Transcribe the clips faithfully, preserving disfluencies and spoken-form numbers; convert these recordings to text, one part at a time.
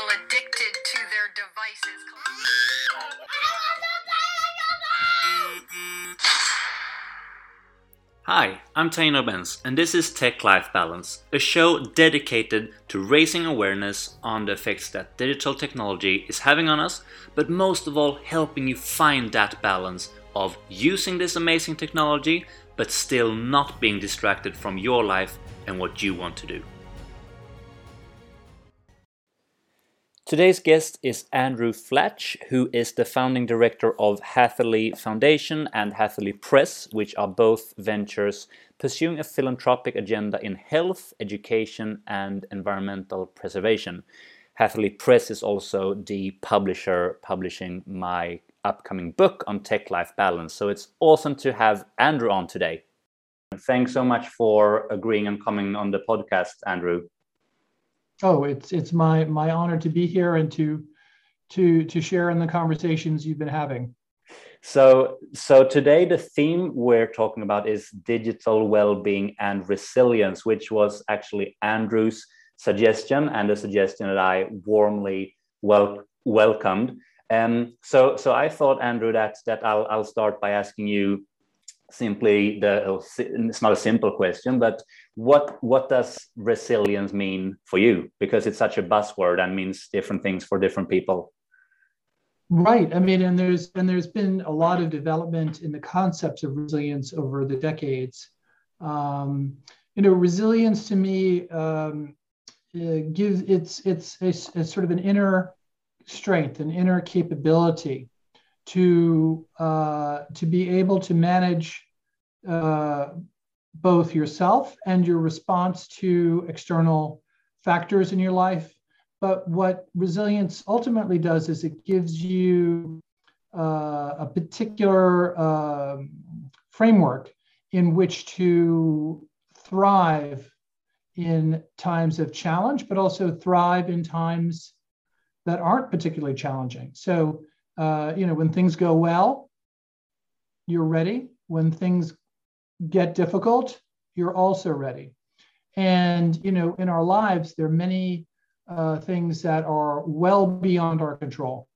feel addicted to their devices. Hi, I'm Taino Benz, and this is Tech Life Balance, a show dedicated to raising awareness on the effects that digital technology is having on us, but most of all helping you find that balance of using this amazing technology, but still not being distracted from your life and what you want to do. Today's guest is Andrew Flach, who is the founding director of Hatherleigh Foundation and Hatherleigh Press, which are both ventures pursuing a philanthropic agenda in health, education, and environmental preservation. Hatherleigh Press is also the publisher publishing my upcoming book on Tech Life Balance. So it's awesome to have Andrew on today. Thanks so much for agreeing and coming on the podcast, Andrew. Oh, it's it's my my honor to be here and to to to share in the conversations you've been having. So so today the theme we're talking about is digital well-being and resilience, which was actually Andrew's suggestion and a suggestion that I warmly wel- welcomed. Um, so so I thought, Andrew, that that I'll I'll start by asking you simply the it's not a simple question, but what what does resilience mean for you? Because it's such a buzzword and means different things for different people. Right. I mean, and there's and there's been a lot of development in the concepts of resilience over the decades. Um, you know, resilience to me um, uh, gives it's it's a, a sort of an inner strength, an inner capability to uh, to be able to manage uh, both yourself and your response to external factors in your life. But what resilience ultimately does is it gives you uh, a particular uh, framework in which to thrive in times of challenge, but also thrive in times that aren't particularly challenging. So Uh, you know, when things go well, you're ready. When things get difficult, you're also ready. And, you know, in our lives, there are many uh, things that are well beyond our control.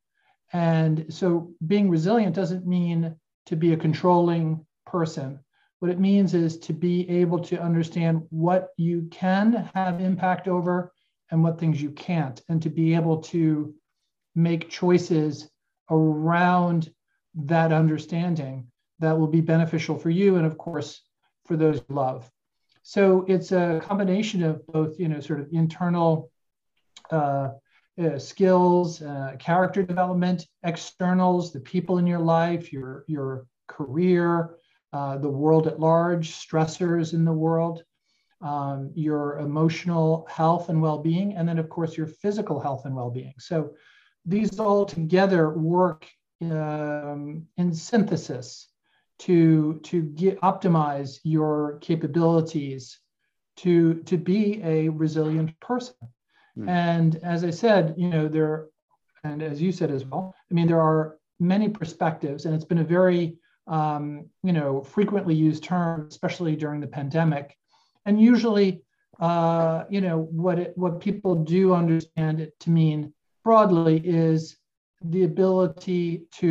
And so being resilient doesn't mean to be a controlling person. What it means is to be able to understand what you can have impact over and what things you can't, and to be able to make choices around that understanding that will be beneficial for you and, of course, for those you love. So it's a combination of both, you know, sort of internal uh, uh, skills, uh, character development, externals, the people in your life, your your career, uh, the world at large, stressors in the world, um, your emotional health and well-being, and then, of course, your physical health and well-being. So these all together work um, in synthesis to to get, optimize your capabilities to to be a resilient person. Mm. And as I said, you know, there, and as you said as well, I mean, there are many perspectives, and it's been a very um, you know frequently used term, especially during the pandemic. And usually, uh, you know, what it, what people do understand it to mean broadly is the ability to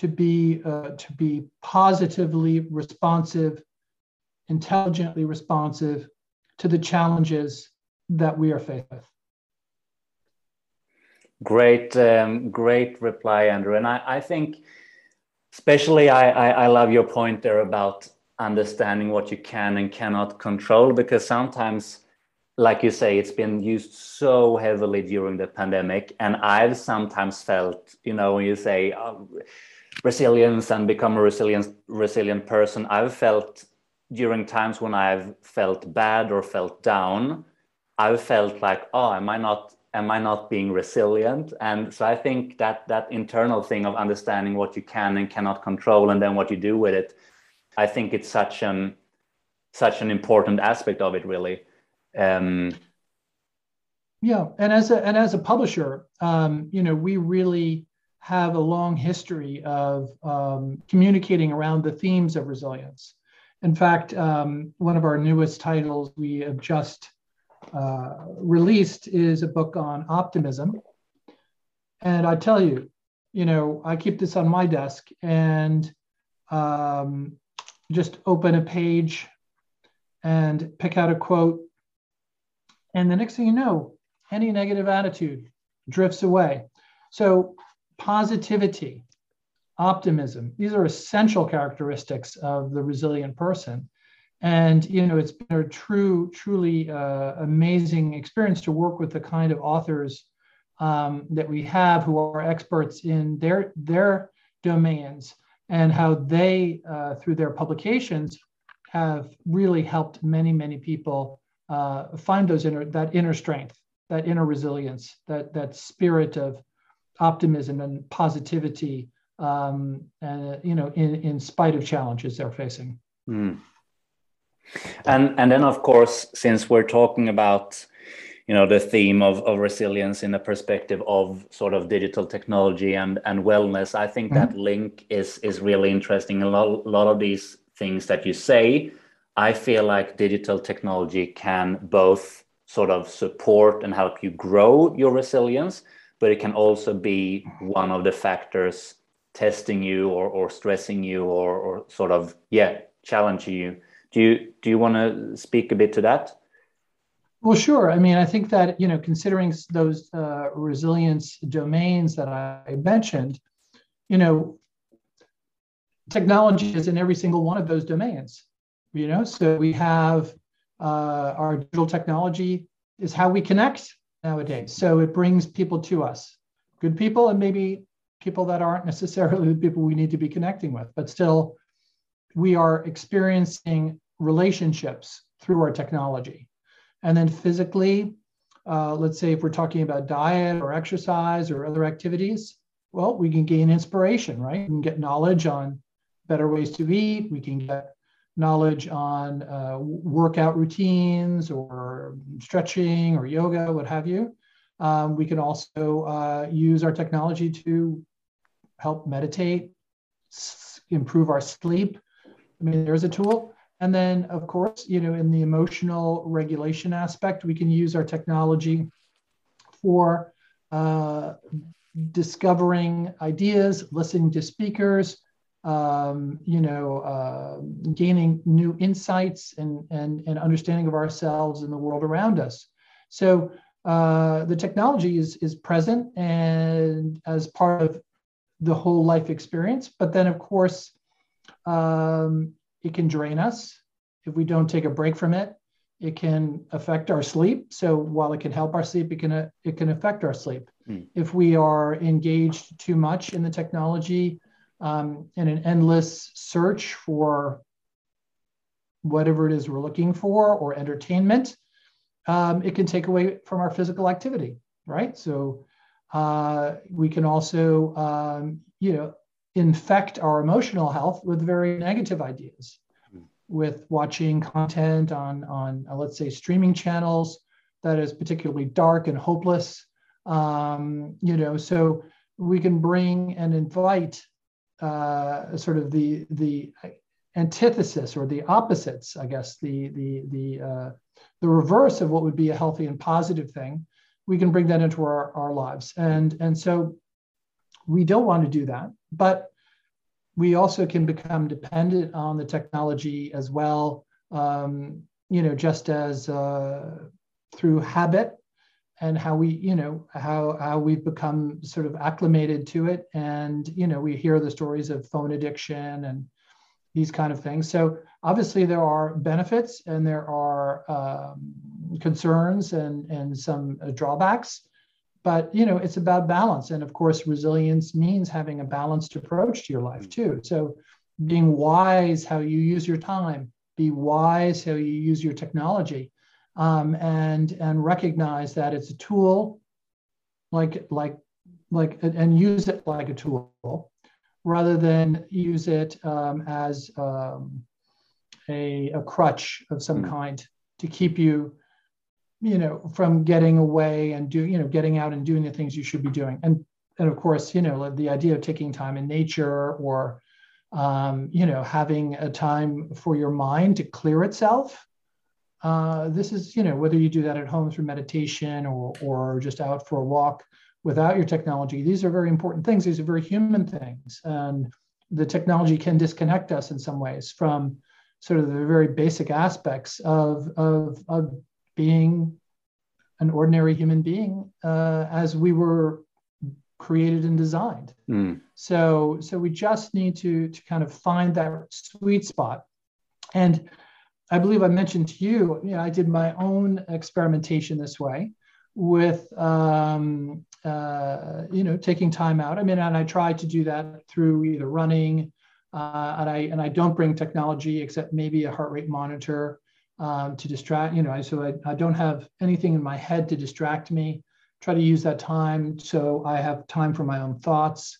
to be uh, to be positively responsive, intelligently responsive to the challenges that we are faced with. Great, um, great reply, Andrew. And I, I think, especially, I, I I love your point there about understanding what you can and cannot control, because sometimes, like you say, it's been used so heavily during the pandemic. And I've sometimes felt, you know, when you say oh, resilience and become a resilient, resilient person, I've felt during times when I've felt bad or felt down, I've felt like, oh, am I not, am I not being resilient? And so I think that that internal thing of understanding what you can and cannot control and then what you do with it, I think it's such an, such an important aspect of it, really. Um, yeah, and as a and as a publisher, um, you know, we really have a long history of um, communicating around the themes of resilience. In fact, um, one of our newest titles we have just uh, released is a book on optimism, And I tell you, you know, I keep this on my desk and um, just open a page and pick out a quote. And the next thing you know, any negative attitude drifts away. So positivity, optimism, these are essential characteristics of the resilient person. And, you know, it's been a true, truly uh, amazing experience to work with the kind of authors um, that we have who are experts in their, their domains and how they, uh, through their publications, have really helped many, many people uh, find those inner, that inner strength, that inner resilience, that, that spirit of optimism and positivity, um, uh, you know, in, in spite of challenges they're facing. Mm. And and then, of course, since we're talking about, you know, the theme of, of resilience in the perspective of sort of digital technology and, and wellness, I think mm-hmm. that link is is really interesting. A lot, a lot of these things that you say, I feel like digital technology can both sort of support and help you grow your resilience, but it can also be one of the factors testing you or, or stressing you or, or sort of, yeah, challenging you. Do you do you want to speak a bit to that? Well, sure. I mean, I think that, you know, considering those uh, resilience domains that I mentioned, you know, technology is in every single one of those domains. You know, so we have uh, our digital technology is how we connect nowadays. So it brings people to us, good people, and maybe people that aren't necessarily the people we need to be connecting with, but still. We are experiencing relationships through our technology. And then physically, uh, let's say if we're talking about diet or exercise or other activities, well, we can gain inspiration, right? We can get knowledge on better ways to eat. We can get knowledge on uh, workout routines or stretching or yoga, what have you. Um, we can also uh, use our technology to help meditate, s- improve our sleep. I mean, there's a tool. And then, of course, you know, in the emotional regulation aspect, we can use our technology for uh, discovering ideas, listening to speakers, um, you know, uh, gaining new insights and, and, and understanding of ourselves and the world around us. So uh, the technology is, is present and as part of the whole life experience. But then, of course, Um, it can drain us if we don't take a break from it. It can affect our sleep. So while it can help our sleep, it can uh, it can affect our sleep. Mm. If we are engaged too much in the technology, um, in an endless search for whatever it is we're looking for or entertainment, um, it can take away from our physical activity, right? So uh, we can also, um, you know, infect our emotional health with very negative ideas, with watching content on, on uh, let's say, streaming channels that is particularly dark and hopeless. Um, you know, so we can bring and invite uh, sort of the the antithesis or the opposites, I guess, the the the uh, the reverse of what would be a healthy and positive thing. We can bring that into our, our lives, and and so. We don't want to do that, but we also can become dependent on the technology as well, um, you know, just as uh, through habit and how we, you know, how, how we've become sort of acclimated to it. And, you know, we hear the stories of phone addiction and these kind of things. So obviously there are benefits and there are um, concerns and, and some drawbacks. But, you know, it's about balance. And of course, resilience means having a balanced approach to your life too. So being wise how you use your time, be wise how you use your technology, um, and and recognize that it's a tool, like, like, like, and use it like a tool rather than use it um, as um, a, a crutch of some mm-hmm. kind to keep you you know, from getting away and do, you know, getting out and doing the things you should be doing. And, and of course, you know, the idea of taking time in nature or, um, you know, having a time for your mind to clear itself. Uh, this is, you know, whether you do that at home through meditation or, or just out for a walk without your technology. These are very important things. These are very human things. And the technology can disconnect us in some ways from sort of the very basic aspects of, of, of being an ordinary human being uh, as we were created and designed. Mm. So, so we just need to, to kind of find that sweet spot. And I believe I mentioned to you, you know, I did my own experimentation this way with, um, uh, you know, taking time out. I mean, and I try to do that through either running, uh, and I and I don't bring technology except maybe a heart rate monitor um, to distract, you know, so I, I don't have anything in my head to distract me. Try to use that time so I have time for my own thoughts.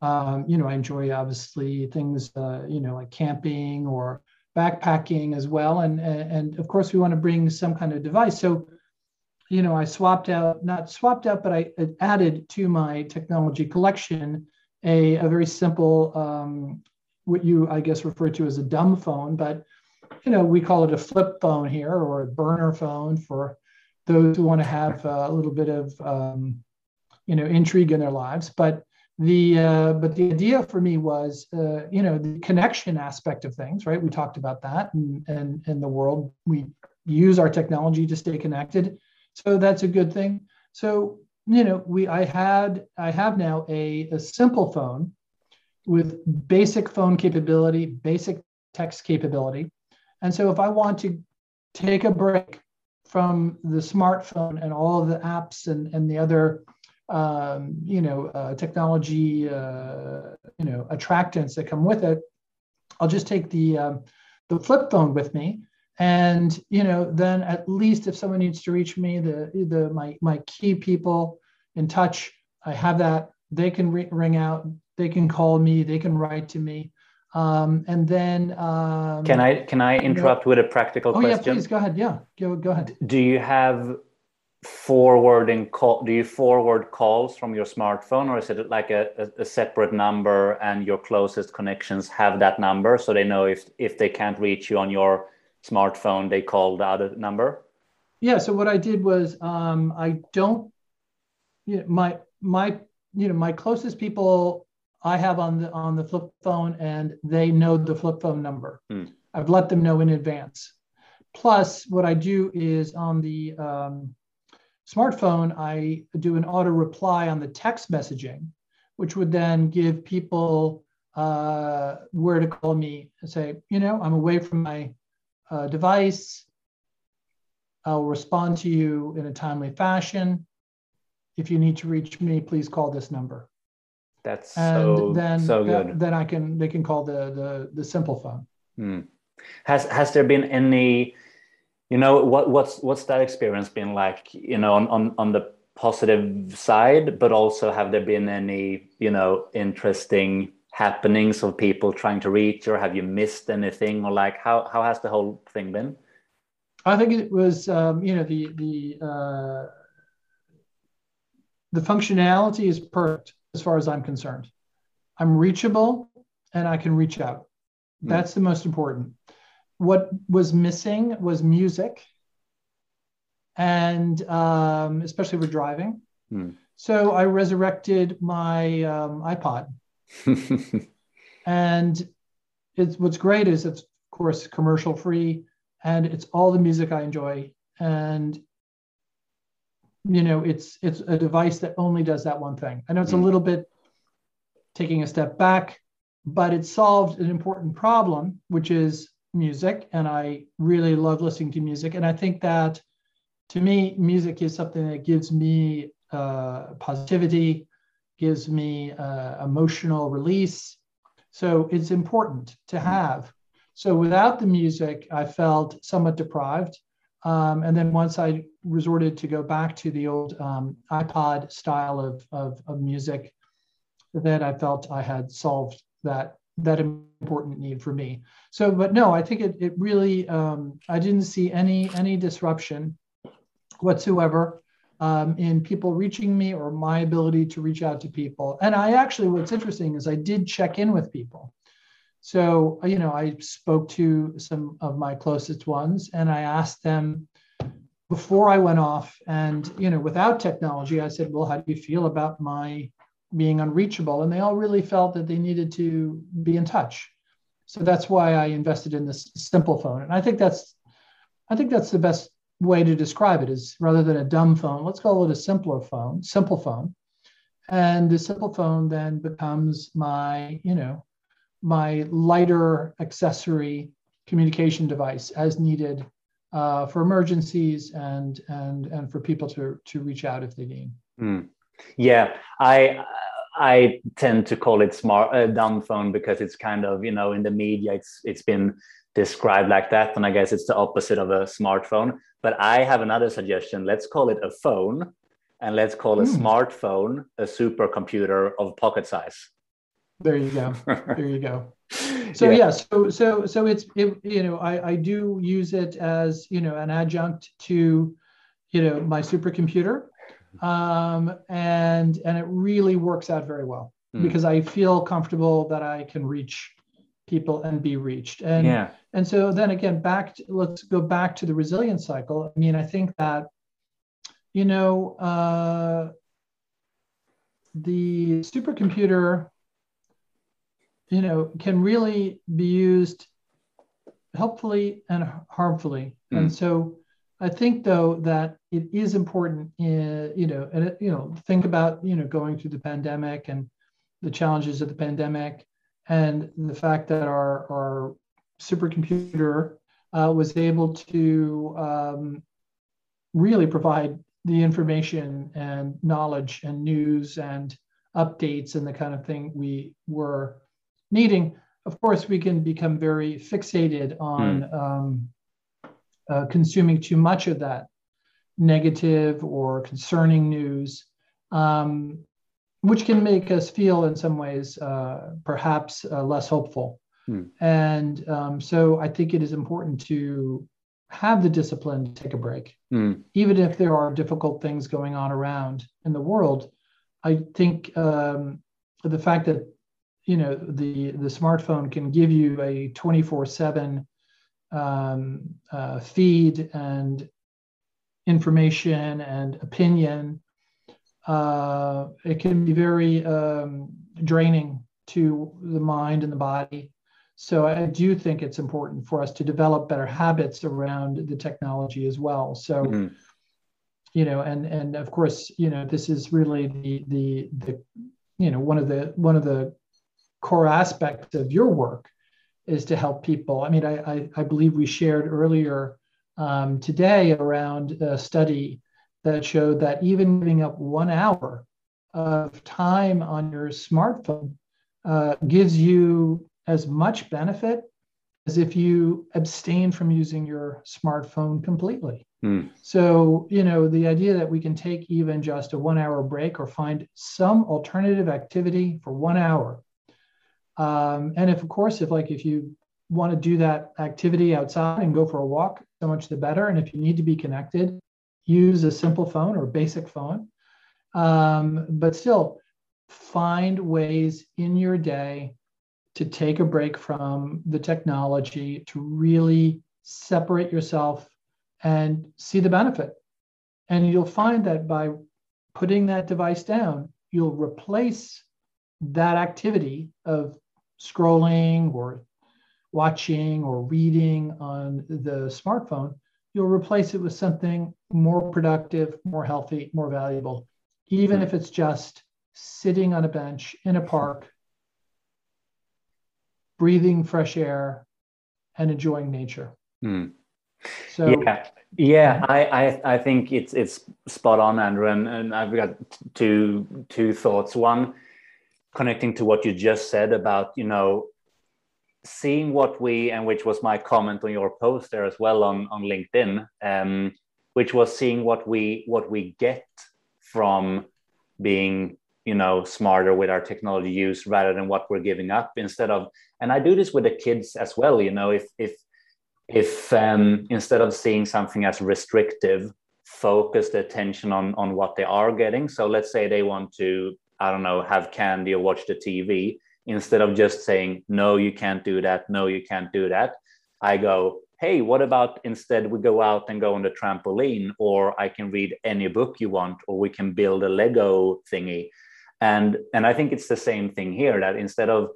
Um, you know, I enjoy obviously things, uh, you know, like camping or backpacking as well. And, and of course we want to bring some kind of device. So, you know, I swapped out, not swapped out, but I added to my technology collection, a, a very simple, um, what you, I guess, refer to as a dumb phone, but, you know, we call it a flip phone here or a burner phone for those who want to have a little bit of, um, you know, intrigue in their lives. But The uh, but the idea for me was, uh, you know, the connection aspect of things, right? We talked about that, and and in the world we use our technology to stay connected, so that's a good thing. So you know, we I had I have now a, a simple phone with basic phone capability, basic text capability, and so if I want to take a break from the smartphone and all of the apps and and the other Um, you know, uh, technology, uh, you know, attractants that come with it, I'll just take the um, the flip phone with me. And, you know, then at least if someone needs to reach me, the, the my, my key people in touch, I have that, they can re- ring out, they can call me, they can write to me. Um, and then... Um, can I can I interrupt you know, with a practical oh, question? Oh yeah, please, go ahead. Yeah, go, go ahead. Do you have... forwarding call do you forward calls from your smartphone, or is it like a, a, a separate number and your closest connections have that number, so they know if if they can't reach you on your smartphone, they call the other number? Yeah, so what I did was um I don't you know, my my you know my closest people I have on the on the flip phone, and they know the flip phone number. hmm. I've let them know in advance. Plus what I do is on the um smartphone, I do an auto reply on the text messaging, which would then give people uh, where to call me and say, you know, I'm away from my uh, device. I'll respond to you in a timely fashion. If you need to reach me, please call this number. That's and so, then, so good. Uh, then I can they can call the the, the simple phone. Hmm. Has has there been any? You know, what, what's what's that experience been like, you know, on, on, on the positive side, but also have there been any, you know, interesting happenings of people trying to reach, or have you missed anything, or like how, how has the whole thing been? I think it was, um, you know, the the uh, the functionality is perfect as far as I'm concerned. I'm reachable and I can reach out. That's mm. the most important. What was missing was music, and um, especially for driving. Hmm. So I resurrected my um, iPod. And it's, what's great is it's, of course, commercial free, and it's all the music I enjoy. And, you know, it's, it's a device that only does that one thing. I know it's hmm. a little bit taking a step back, but it solved an important problem, which is music, and I really love listening to music. And I think that, to me, music is something that gives me uh, positivity, gives me uh, emotional release. So it's important to have. So without the music, I felt somewhat deprived. Um, and then once I resorted to go back to the old um, iPod style of, of, of music, then I felt I had solved that that important need for me. So, but no, I think it, it really, um, I didn't see any, any disruption whatsoever um, in people reaching me or my ability to reach out to people. And I actually, what's interesting is I did check in with people. So, you know, I spoke to some of my closest ones and I asked them, before I went off and, you know, without technology, I said, well, how do you feel about my being unreachable? And they all really felt that they needed to be in touch. So that's why I invested in this simple phone. And I think that's, I think that's the best way to describe it, is rather than a dumb phone, let's call it a simpler phone, simple phone. And the simple phone then becomes my, you know, my lighter accessory communication device as needed uh, for emergencies and and and for people to to reach out if they need. Mm. Yeah, I I tend to call it smart uh, dumb phone because it's kind of, you know, in the media it's it's been described like that, and I guess it's the opposite of a smartphone. But I have another suggestion. Let's call it a phone, and let's call a mm. smartphone a supercomputer of pocket size. There you go. There you go. So yeah, yeah so so so it's it, you know I, I do use it as, you know, an adjunct to, you know, my supercomputer, um, and and it really works out very well mm. because I feel comfortable that I can reach people and be reached. And yeah. and so then again, back to, let's go back to the resilience cycle. I mean, I think that, you know, uh, the supercomputer, you know, can really be used helpfully and harmfully. Mm. And so I think, though, that it is important, in, you know, and, it, you know, think about, you know, going through the pandemic and the challenges of the pandemic and the fact that our, our supercomputer uh, was able to um, really provide the information and knowledge and news and updates and the kind of thing we were needing. Of course, we can become very fixated on mm. um, uh, consuming too much of that negative or concerning news, um, which can make us feel in some ways uh, perhaps uh, less hopeful. Mm. And um, so I think it is important to have the discipline to take a break. Mm. Even if there are difficult things going on around in the world, I think um, the fact that, you know, the, the smartphone can give you a twenty-four seven um, uh, feed and information and opinion. Uh, it can be very um, draining to the mind and the body. So I do think it's important for us to develop better habits around the technology as well. So, mm-hmm. you know, and, and of course, you know, this is really the, the, the, you know, one of the, one of the, core aspect of your work is to help people. I mean, I I, I believe we shared earlier um, today around a study that showed that even giving up one hour of time on your smartphone uh, gives you as much benefit as if you abstain from using your smartphone completely. Mm. So, you know, the idea that we can take even just a one hour break or find some alternative activity for one hour. Um, and if, of course, if like if you want to do that activity outside and go for a walk, so much the better. And if you need to be connected, use a simple phone or a basic phone. Um, but still, find ways in your day to take a break from the technology, to really separate yourself and see the benefit. And you'll find that by putting that device down, you'll replace that activity of scrolling or watching or reading on the smartphone. You'll replace it with something more productive, more healthy, more valuable, even mm. if it's just sitting on a bench in a park, breathing fresh air and enjoying nature. Mm. So yeah, yeah, I, I I think it's it's spot on, Andrew, and, and I've got two two thoughts. One, connecting to what you just said about, you know, seeing what we, and which was my comment on your post there as well on, on LinkedIn, um, which was seeing what we what we get from being, you know, smarter with our technology use rather than what we're giving up instead of. And I do this with the kids as well, you know, if if if um, instead of seeing something as restrictive, focus the attention on on what they are getting. So let's say they want to, I don't know, have candy or watch the T V, instead of just saying, no, you can't do that. No, you can't do that. I go, hey, what about instead we go out and go on the trampoline, or I can read any book you want, or we can build a Lego thingy. And, and I think it's the same thing here, that instead of,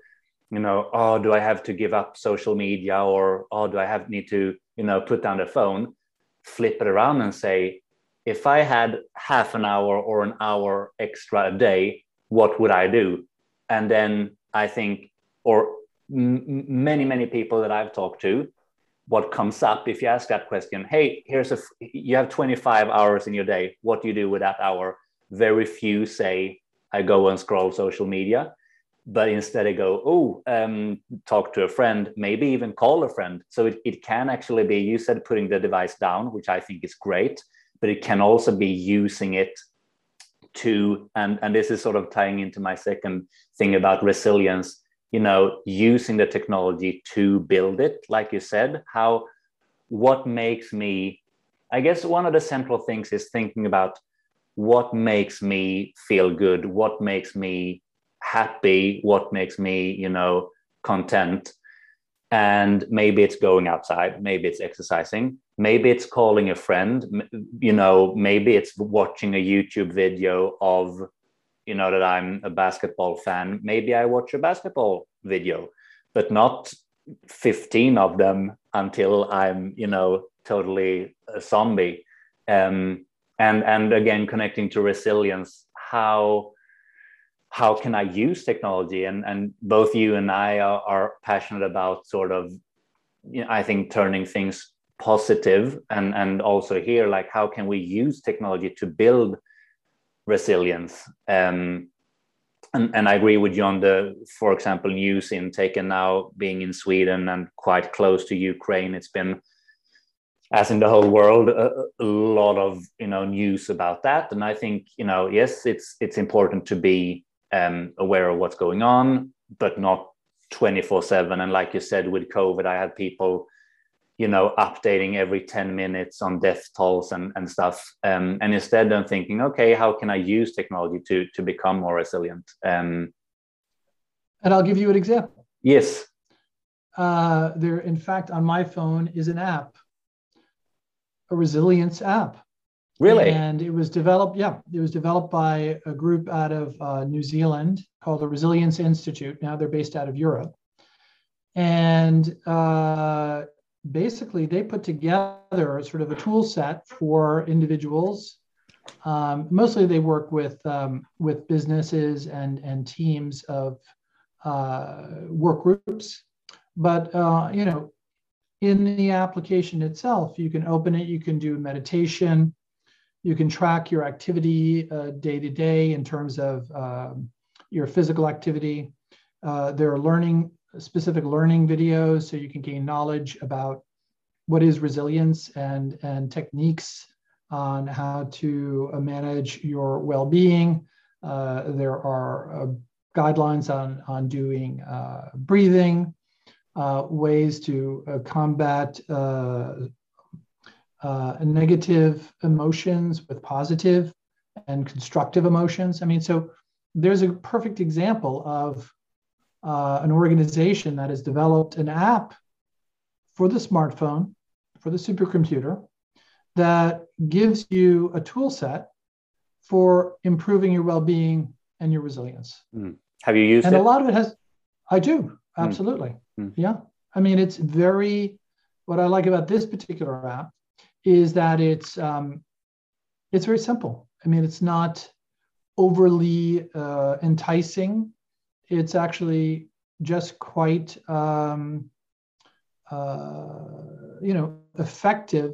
you know, oh, do I have to give up social media, or, oh, do I have need to, you know, put down the phone, flip it around and say, if I had half an hour or an hour extra a day, what would I do? And then I think, or m- many, many people that I've talked to, what comes up if you ask that question, hey, here's a, f- you have twenty-five hours in your day, what do you do with that hour? Very few say, I go and scroll social media, but instead I go, oh, um, talk to a friend, maybe even call a friend. So it, it can actually be, you said putting the device down, which I think is great, but it can also be using it to, and, and this is sort of tying into my second thing about resilience, you know, using the technology to build it, like you said, how, what makes me, I guess one of the central things is thinking about what makes me feel good, what makes me happy, what makes me, you know, content. And maybe it's going outside, maybe it's exercising, maybe it's calling a friend, you know, maybe it's watching a YouTube video of, you know, that I'm a basketball fan. Maybe I watch a basketball video, but not fifteen of them until I'm, you know, totally a zombie. Um, and, and again, connecting to resilience, how, how can I use technology? And, and both you and I are, are passionate about sort of, you know, I think turning things positive, and, and also here, like, how can we use technology to build resilience? Um, and, and I agree with you on the, for example, news intake, and now being in Sweden and quite close to Ukraine, it's been, as in the whole world, a, a lot of, you know, news about that. And I think, you know, yes, it's, it's important to be um, aware of what's going on, but not twenty-four seven. And like you said, with COVID, I had people, you know, updating every ten minutes on death tolls and, and stuff. Um, and instead I'm thinking, okay, how can I use technology to, to become more resilient? Um, and I'll give you an example. Yes. Uh, there, in fact, on my phone is an app, a resilience app. Really? And it was developed, yeah, it was developed by a group out of uh, New Zealand called the Resilience Institute. Now they're based out of Europe. And, uh, basically, they put together sort of a tool set for individuals. Um, mostly, they work with um, with businesses and and teams of uh, work groups. But uh, you know, in the application itself, you can open it. You can do meditation. You can track your activity day to day in terms of um, your physical activity. Uh, there are learning. specific learning videos, so you can gain knowledge about what is resilience and, and techniques on how to manage your well-being. Uh, there are uh, guidelines on, on doing uh, breathing, uh, ways to uh, combat uh, uh, negative emotions with positive and constructive emotions. I mean, so there's a perfect example of Uh, an organization that has developed an app for the smartphone, for the supercomputer, that gives you a tool set for improving your well-being and your resilience. Mm. Have you used and it? And a lot of it has, I do, absolutely. Mm. Yeah. I mean, it's very, what I like about this particular app is that it's um, it's very simple. I mean, it's not overly uh, enticing. It's actually just quite, um, uh, you know, effective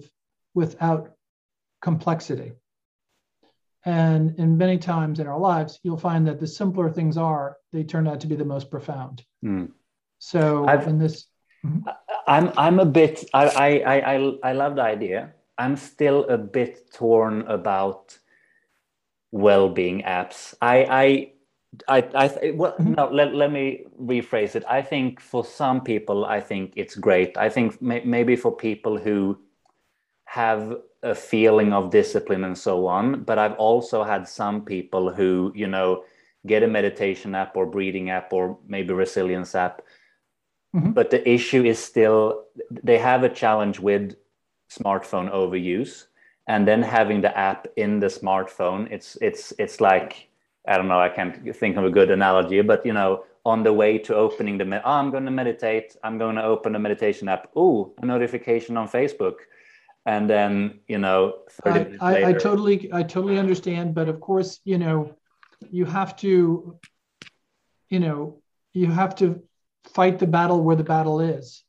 without complexity. And in many times in our lives, you'll find that the simpler things are, they turn out to be the most profound. Mm. So I've, in this, mm-hmm. I'm I'm a bit. I, I I I love the idea. I'm still a bit torn about well-being apps. I I. I, I th- well, no, let, let me rephrase it. I think for some people, I think it's great. I think may- maybe for people who have a feeling of discipline and so on, but I've also had some people who, you know, get a meditation app or breathing app or maybe resilience app, Mm-hmm. But the issue is still, they have a challenge with smartphone overuse, and then having the app in the smartphone. It's, it's, it's like, I don't know, I can't think of a good analogy, but, you know, on the way to opening the, oh, I'm going to meditate. I'm going to open the meditation app. Ooh, a notification on Facebook. And then, you know, thirty I, I, I totally, I totally understand. But of course, you know, you have to, you know, you have to fight the battle where the battle is.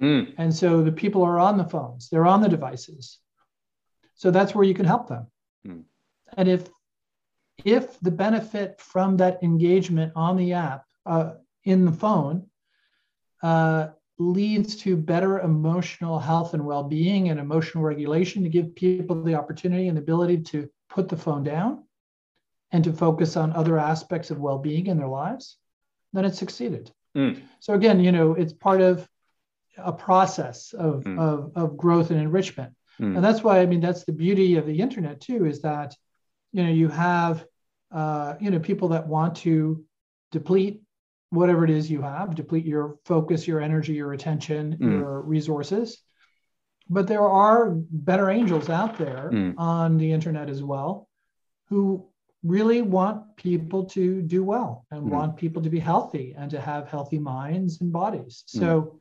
Mm. And so the people are on the phones, they're on the devices. So that's where you can help them. Mm. And if, if the benefit from that engagement on the app, uh, in the phone, uh, leads to better emotional health and well-being and emotional regulation, to give people the opportunity and the ability to put the phone down and to focus on other aspects of well-being in their lives, then it succeeded. Mm. So again, you know, it's part of a process of, mm. of, of growth and enrichment. Mm. And that's why, I mean, that's the beauty of the internet too, is that, you know, you have, uh, you know, people that want to deplete whatever it is you have, deplete your focus, your energy, your attention, mm. your resources. But there are better angels out there mm. on the internet as well, who really want people to do well and mm. want people to be healthy and to have healthy minds and bodies. So, mm.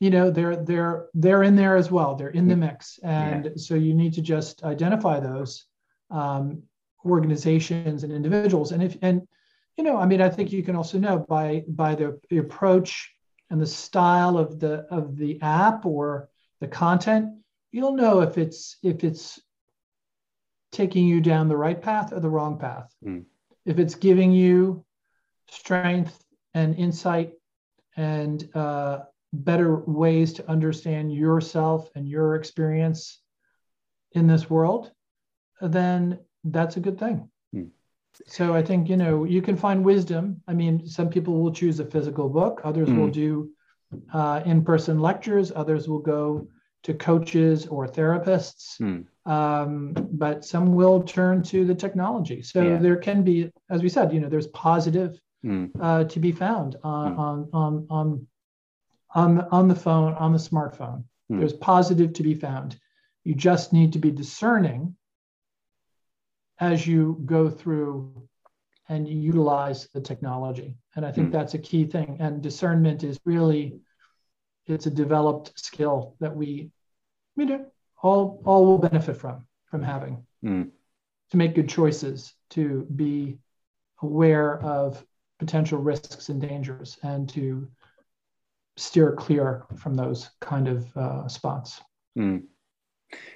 you know, they're, they're, they're in there as well. They're in the mix. And yeah. so you need to just identify those um, organizations and individuals. And if, and, you know, I mean, I think you can also know by by the, the approach and the style of the of the app or the content, you'll know if it's if it's taking you down the right path or the wrong path. Mm. If it's giving you strength and insight and uh, better ways to understand yourself and your experience in this world, then that's a good thing. Mm. So I think, you know, you can find wisdom. I mean, some people will choose a physical book. Others mm. will do uh, in-person lectures. Others will go to coaches or therapists. Mm. Um, but some will turn to the technology. So yeah. there can be, as we said, you know, there's positive mm. uh, to be found on, mm. on, on, on, on, the, on the phone, on the smartphone. Mm. There's positive to be found. You just need to be discerning as you go through and you utilize the technology. And I think mm. that's a key thing. And discernment is really, it's a developed skill that we, you know, all, all will benefit from, from having mm. to make good choices, to be aware of potential risks and dangers, and to steer clear from those kind of uh, spots. Mm.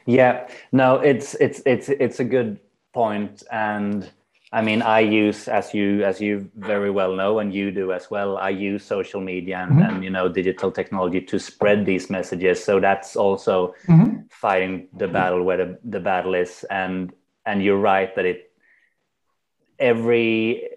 Yeah, no, it's, it's, it's, it's a good point. And I mean, I use, as you as you very well know, and you do as well, I use social media and, mm-hmm. and you know, digital technology to spread these messages. So that's also mm-hmm. fighting the battle where the, the battle is. And and you're right that it every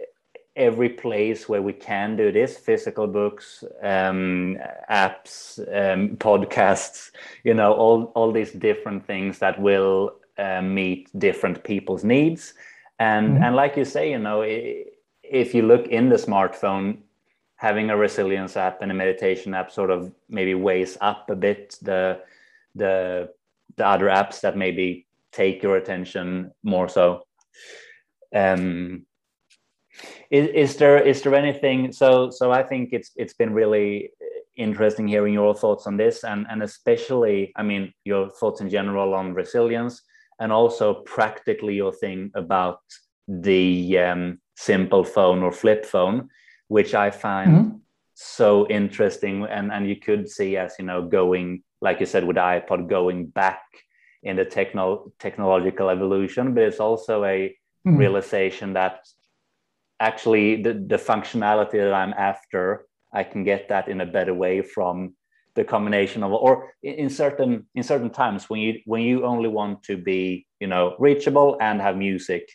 every place where we can do this, physical books, um, apps, um, podcasts, you know, all all these different things that will Uh, meet different people's needs. And mm-hmm. and like you say, you know, if you look in the smartphone, having a resilience app and a meditation app sort of maybe weighs up a bit the the the other apps that maybe take your attention more so. Um, is, is there is there anything? So so I think it's it's been really interesting hearing your thoughts on this, and and especially, I mean, your thoughts in general on resilience. And also practically your thing about the um, simple phone or flip phone, which I find mm-hmm. so interesting. And, and you could see as, you know, going, like you said, with the iPod, going back in the techno- technological evolution, but it's also a mm-hmm. realization that actually the, the functionality that I'm after, I can get that in a better way from the combination of, or in certain in certain times when you when you only want to be, you know, reachable and have music,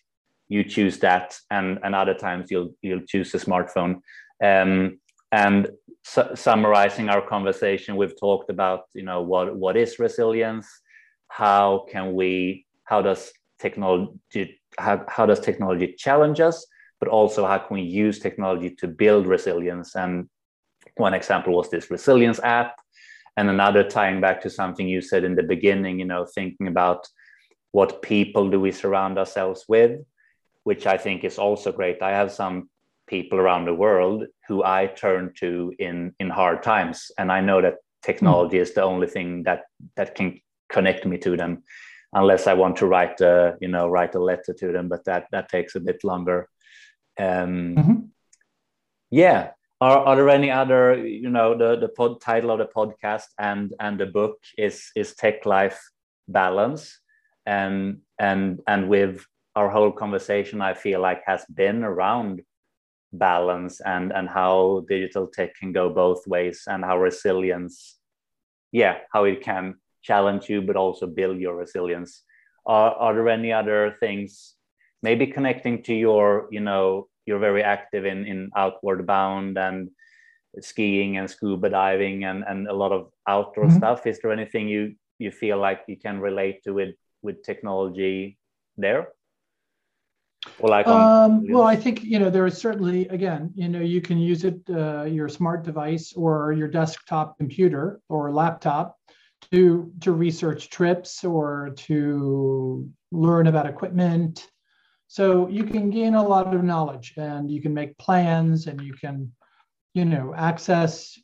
you choose that, and and other times you'll you'll choose the smartphone. Um, and su- summarizing our conversation, we've talked about, you know, what what is resilience, how can we, how does technology how, how does technology challenge us, but also how can we use technology to build resilience and One example was this resilience app, and another tying back to something you said in the beginning, you know, thinking about what people do we surround ourselves with, which I think is also great. I have some people around the world who I turn to in, in hard times. And I know that technology is the only thing that, that can connect me to them, unless I want to write a, you know, write a letter to them, but that, that takes a bit longer. Um, mm-hmm. Yeah. Are, are there any other, you know, the, the pod title of the podcast and, and the book is, is Tech Life Balance. And, and, and with our whole conversation, I feel like has been around balance and, and how digital tech can go both ways and how resilience, yeah, how it can challenge you, but also build your resilience. Are, are there any other things, maybe connecting to your, you know, you're very active in, in Outward Bound and skiing and scuba diving and, and a lot of outdoor mm-hmm. stuff. Is there anything you, you feel like you can relate to with, with technology there? Or like on, um, you know? Well, I think, you know, there is certainly, again, you know, you can use it, uh, your smart device or your desktop computer or laptop to, to research trips or to learn about equipment. So you can gain a lot of knowledge and you can make plans and you can, you know, access,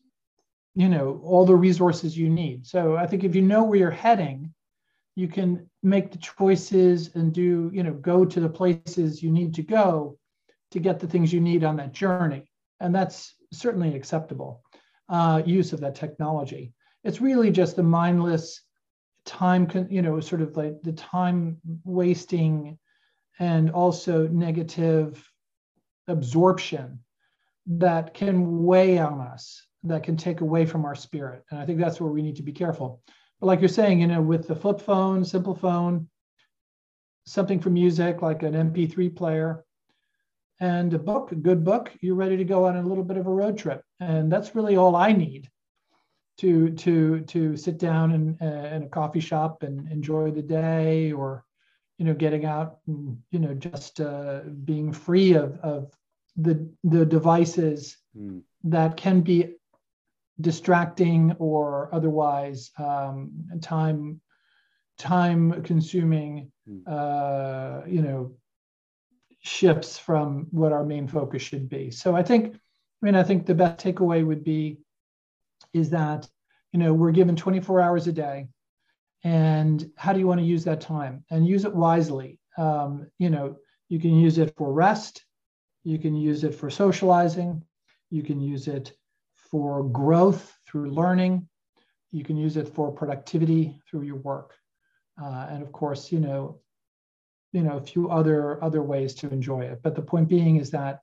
you know, all the resources you need. So I think if you know where you're heading, you can make the choices and do, you know, go to the places you need to go to get the things you need on that journey. And that's certainly acceptable uh, use of that technology. It's really just the mindless time, con- you know, sort of like the time wasting and also negative absorption that can weigh on us, that can take away from our spirit. And I think that's where we need to be careful. But like you're saying, you know, with the flip phone, simple phone, something for music like an M P three player and a book, a good book, you're ready to go on a little bit of a road trip. And that's really all I need to, to, to sit down in, uh, in a coffee shop and enjoy the day, or you know, getting out, and, you know, just uh, being free of, of the the devices mm. that can be distracting or otherwise um, time time consuming, mm. uh, you know, shifts from what our main focus should be. So I think, I mean, I think the best takeaway would be is that, you know, we're given twenty-four hours a day. And how do you want to use that time? And use it wisely. Um, you know, you can use it for rest. You can use it for socializing. You can use it for growth through learning. You can use it for productivity through your work. Uh, and of course, you know, you know, a few other, other ways to enjoy it. But the point being is that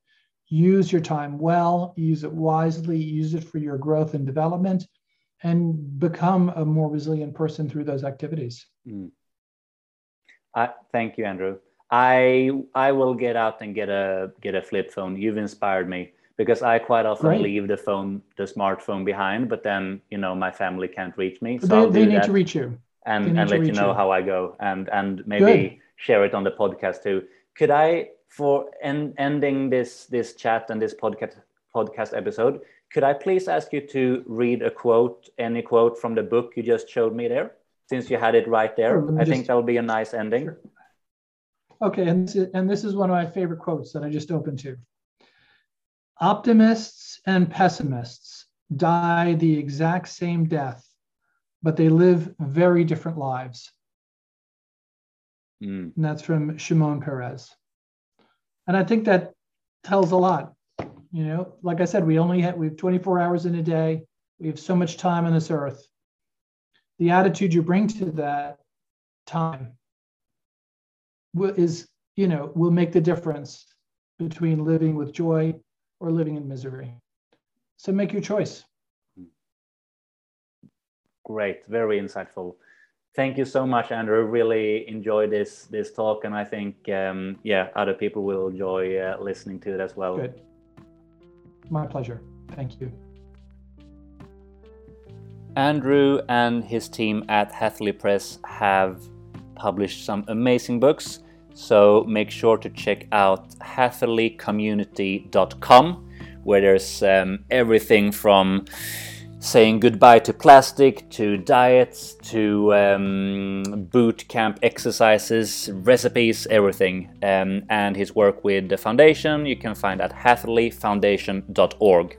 use your time well, use it wisely, use it for your growth and development, and become a more resilient person through those activities. Mm. I, thank you, Andrew. I I will get out and get a get a flip phone. You've inspired me, because I quite often Great. leave the phone, the smartphone behind, but then, you know, my family can't reach me. So they, I'll do they need that to reach you. And, and let you know you. how I go and, and maybe Good. share it on the podcast too. Could I, for en- ending this this chat and this podcast podcast episode, could I please ask you to read a quote, any quote from the book you just showed me there, since you had it right there? Sure, I just, think that'll be a nice ending. Sure. Okay, and, and this is one of my favorite quotes that I just opened to. Optimists and pessimists die the exact same death, but they live very different lives. Mm. And that's from Shimon Perez. And I think that tells a lot. You know, like I said, we only have, we have twenty-four hours in a day. We have so much time on this earth. The attitude you bring to that time will, is, you know, will make the difference between living with joy or living in misery. So make your choice. Great, very insightful. Thank you so much, Andrew. Really enjoyed this this talk, and I think, um, yeah, other people will enjoy uh, listening to it as well. Good. My pleasure. Thank you. Andrew and his team at Hatherleigh Press have published some amazing books, so make sure to check out hatherleigh community dot com, where there's um, everything from saying goodbye to plastic, to diets, to um, boot camp exercises, recipes, everything. Um, and his work with the foundation you can find at hatherleigh foundation dot org.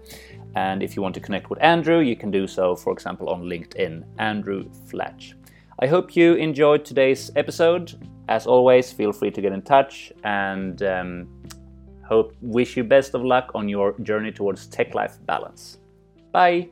And if you want to connect with Andrew, you can do so, for example, on LinkedIn, Andrew Flach. I hope you enjoyed today's episode. As always, feel free to get in touch, and um, hope wish you best of luck on your journey towards Tech Life Balance. Bye!